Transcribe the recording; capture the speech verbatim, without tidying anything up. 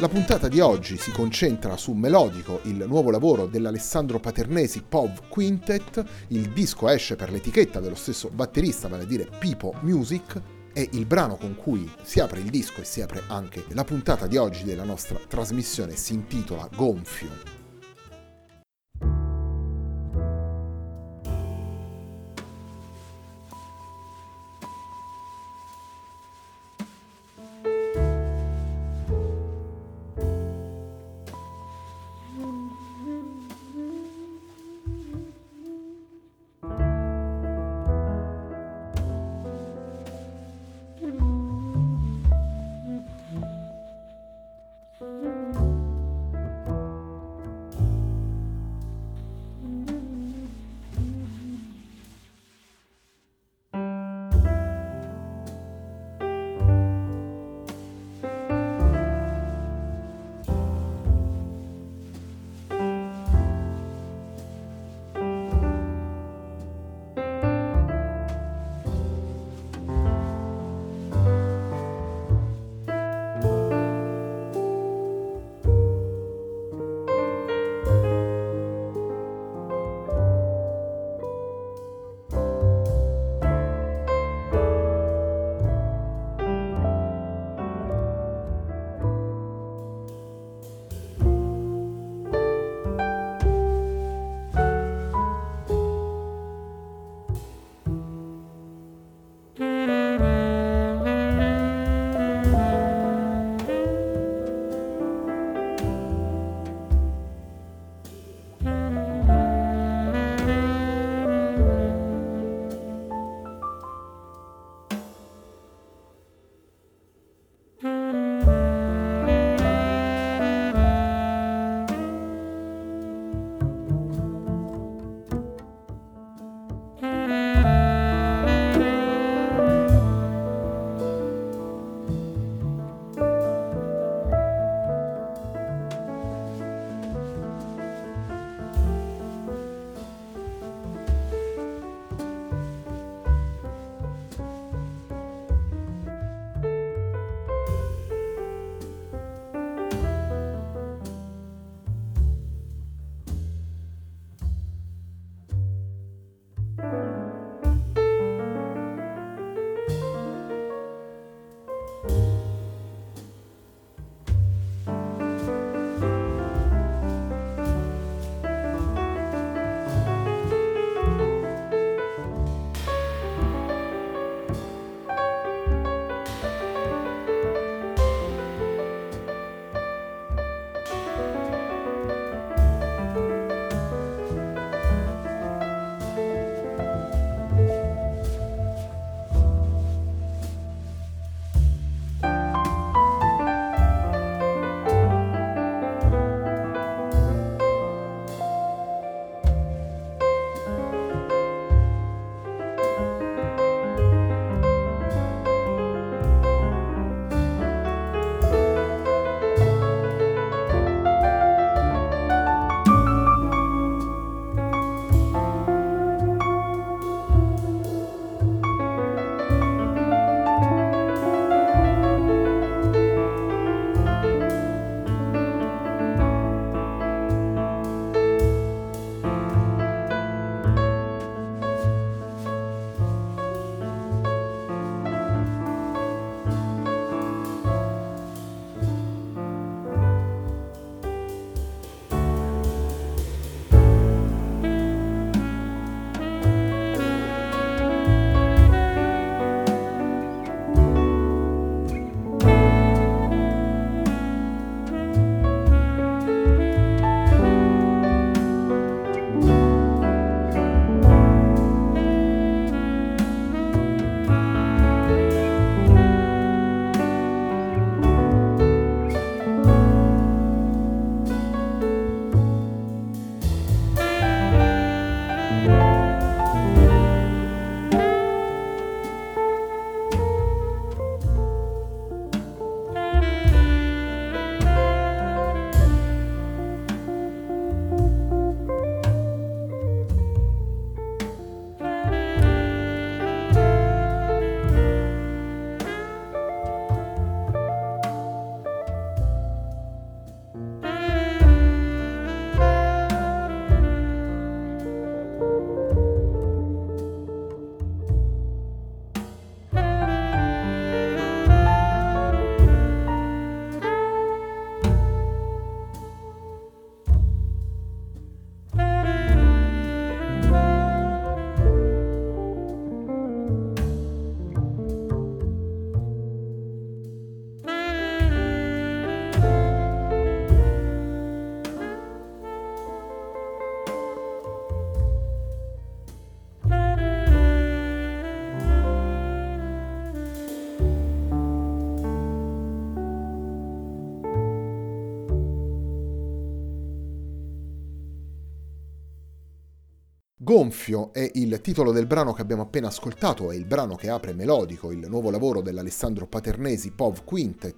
La puntata di oggi si concentra su Melodico, il nuovo lavoro dell'Alessandro Paternesi Pov Quintet. Il disco esce per l'etichetta dello stesso batterista, vale a dire Pipo Music, e il brano con cui si apre il disco e si apre anche la puntata di oggi della nostra trasmissione si intitola Gonfio. Gonfio è il titolo del brano che abbiamo appena ascoltato, è il brano che apre Melodico, il nuovo lavoro dell'Alessandro Paternesi Pov Quintet,